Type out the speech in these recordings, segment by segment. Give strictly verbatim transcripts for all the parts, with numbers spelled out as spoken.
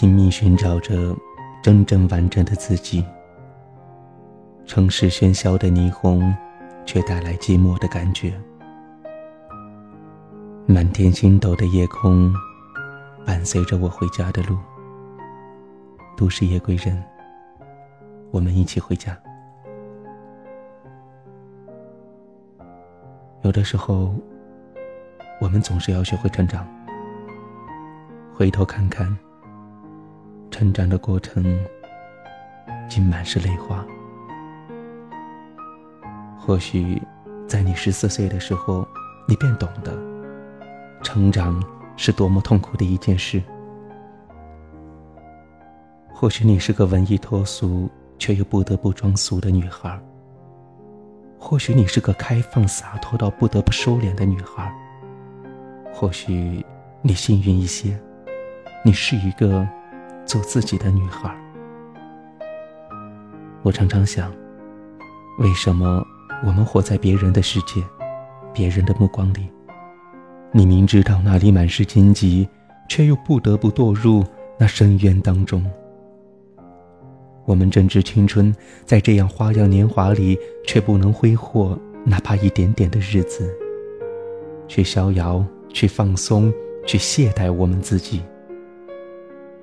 拼命寻找着真正完整的自己。城市喧嚣的霓虹却带来寂寞的感觉，满天星斗的夜空伴随着我回家的路。都市夜归人，我们一起回家。有的时候我们总是要学会成长，回头看看成长的过程竟满是泪花。或许在你十四岁的时候，你便懂得成长是多么痛苦的一件事。或许你是个文艺脱俗却又不得不装俗的女孩，或许你是个开放洒脱到不得不收敛的女孩，或许你幸运一些，你是一个做自己的女孩。我常常想，为什么我们活在别人的世界，别人的目光里？你明知道那里满是荆棘，却又不得不堕入那深渊当中。我们正值青春，在这样花样年华里，却不能挥霍哪怕一点点的日子，去逍遥，去放松，去懈怠我们自己。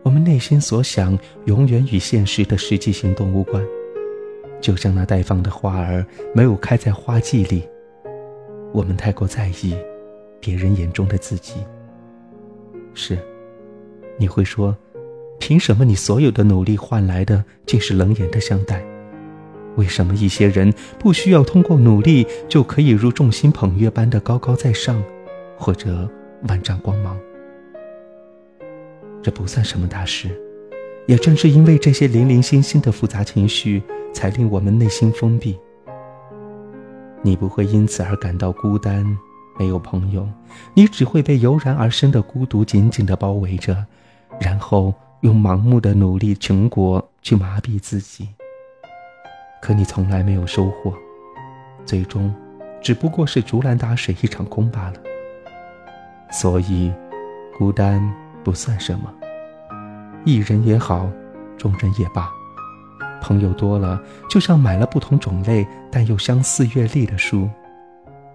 我们内心所想永远与现实的实际行动无关，就像那待放的花儿没有开在花季里。我们太过在意别人眼中的自己。是，你会说，凭什么你所有的努力换来的竟是冷眼的相待？为什么一些人不需要通过努力就可以如众星捧月般的高高在上，或者万丈光芒？这不算什么大事，也正是因为这些零零星星的复杂情绪，才令我们内心封闭。你不会因此而感到孤单，没有朋友，你只会被油然而生的孤独紧紧地包围着，然后用盲目的努力成果去麻痹自己。可你从来没有收获，最终只不过是竹篮打水一场空罢了。所以孤单不算什么，一人也好，众人也罢，朋友多了就像买了不同种类但又相似阅历的书。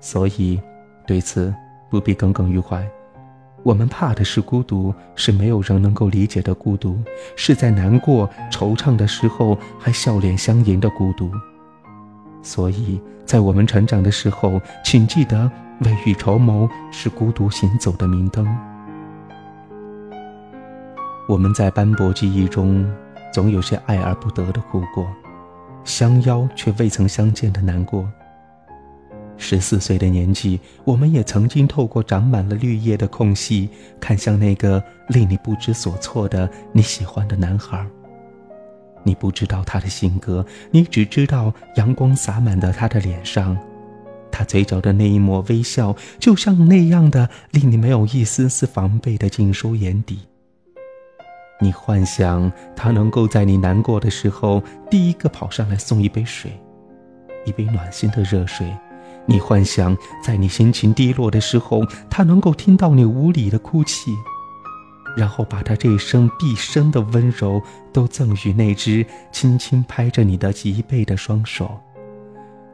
所以对此不必耿耿于怀，我们怕的是孤独，是没有人能够理解的孤独，是在难过惆怅的时候还笑脸相迎的孤独。所以在我们成长的时候，请记得未雨绸缪是孤独行走的明灯。我们在斑驳记忆中总有些爱而不得的哭过，相邀却未曾相见的难过。十四岁的年纪，我们也曾经透过长满了绿叶的空隙，看向那个令你不知所措的你喜欢的男孩。你不知道他的性格，你只知道阳光洒满的他的脸上，他嘴角的那一抹微笑，就像那样的令你没有一丝丝防备的尽收眼底。你幻想他能够在你难过的时候，第一个跑上来送一杯水，一杯暖心的热水。你幻想在你心情低落的时候，他能够听到你无理的哭泣，然后把他这生毕生的温柔都赠予那只轻轻拍着你的脊背的双手。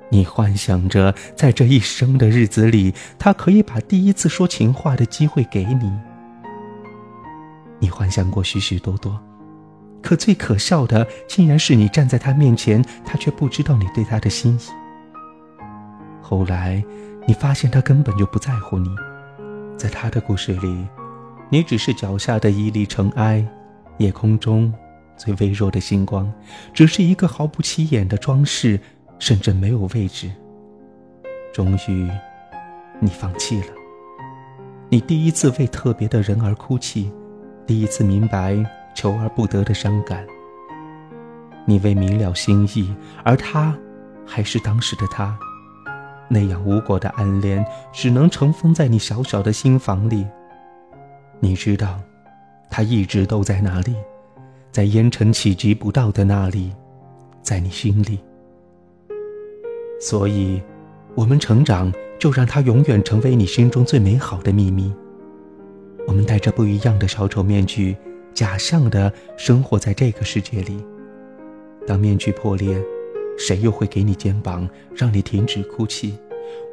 你幻想着在这一生的日子里，他可以把第一次说情话的机会给你。你幻想过许许多多，可最可笑的竟然是你站在他面前，他却不知道你对他的心意。后来你发现他根本就不在乎你，在他的故事里，你只是脚下的一粒尘埃，夜空中最微弱的星光，只是一个毫不起眼的装饰，甚至没有位置。终于你放弃了，你第一次为特别的人而哭泣，第一次明白求而不得的伤感。你未明了心意，而他还是当时的他，那样无果的暗恋只能尘封在你小小的心房里。你知道他一直都在那里，在烟尘企及不到的那里，在你心里。所以我们成长，就让他永远成为你心中最美好的秘密。我们戴着不一样的小丑面具，假象地生活在这个世界里。当面具破裂，谁又会给你肩膀，让你停止哭泣？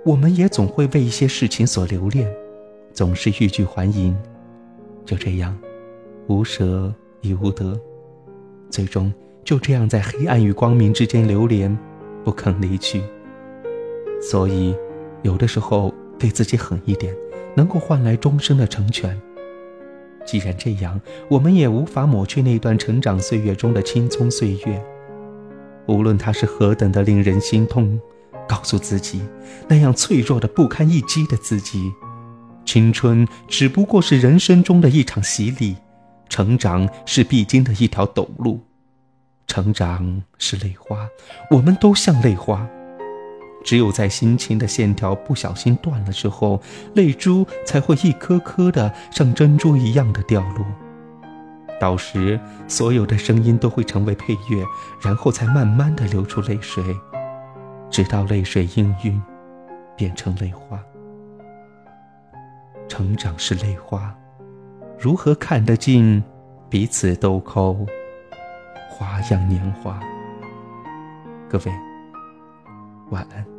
我们也总会为一些事情所留恋，总是欲拒还迎。就这样，无舍亦无得，最终就这样在黑暗与光明之间流连，不肯离去。所以，有的时候对自己狠一点，能够换来终生的成全。既然这样，我们也无法抹去那段成长岁月中的青葱岁月。无论它是何等的令人心痛，告诉自己，那样脆弱的不堪一击的自己，青春只不过是人生中的一场洗礼，成长是必经的一条陡路，成长是泪花，我们都像泪花，只有在心情的线条不小心断了之后，泪珠才会一颗颗的像珍珠一样的掉落。到时，所有的声音都会成为配乐，然后才慢慢的流出泪水，直到泪水氤氲，变成泪花。成长是泪花，如何看得尽彼此豆蔻花样年华？各位，晚安。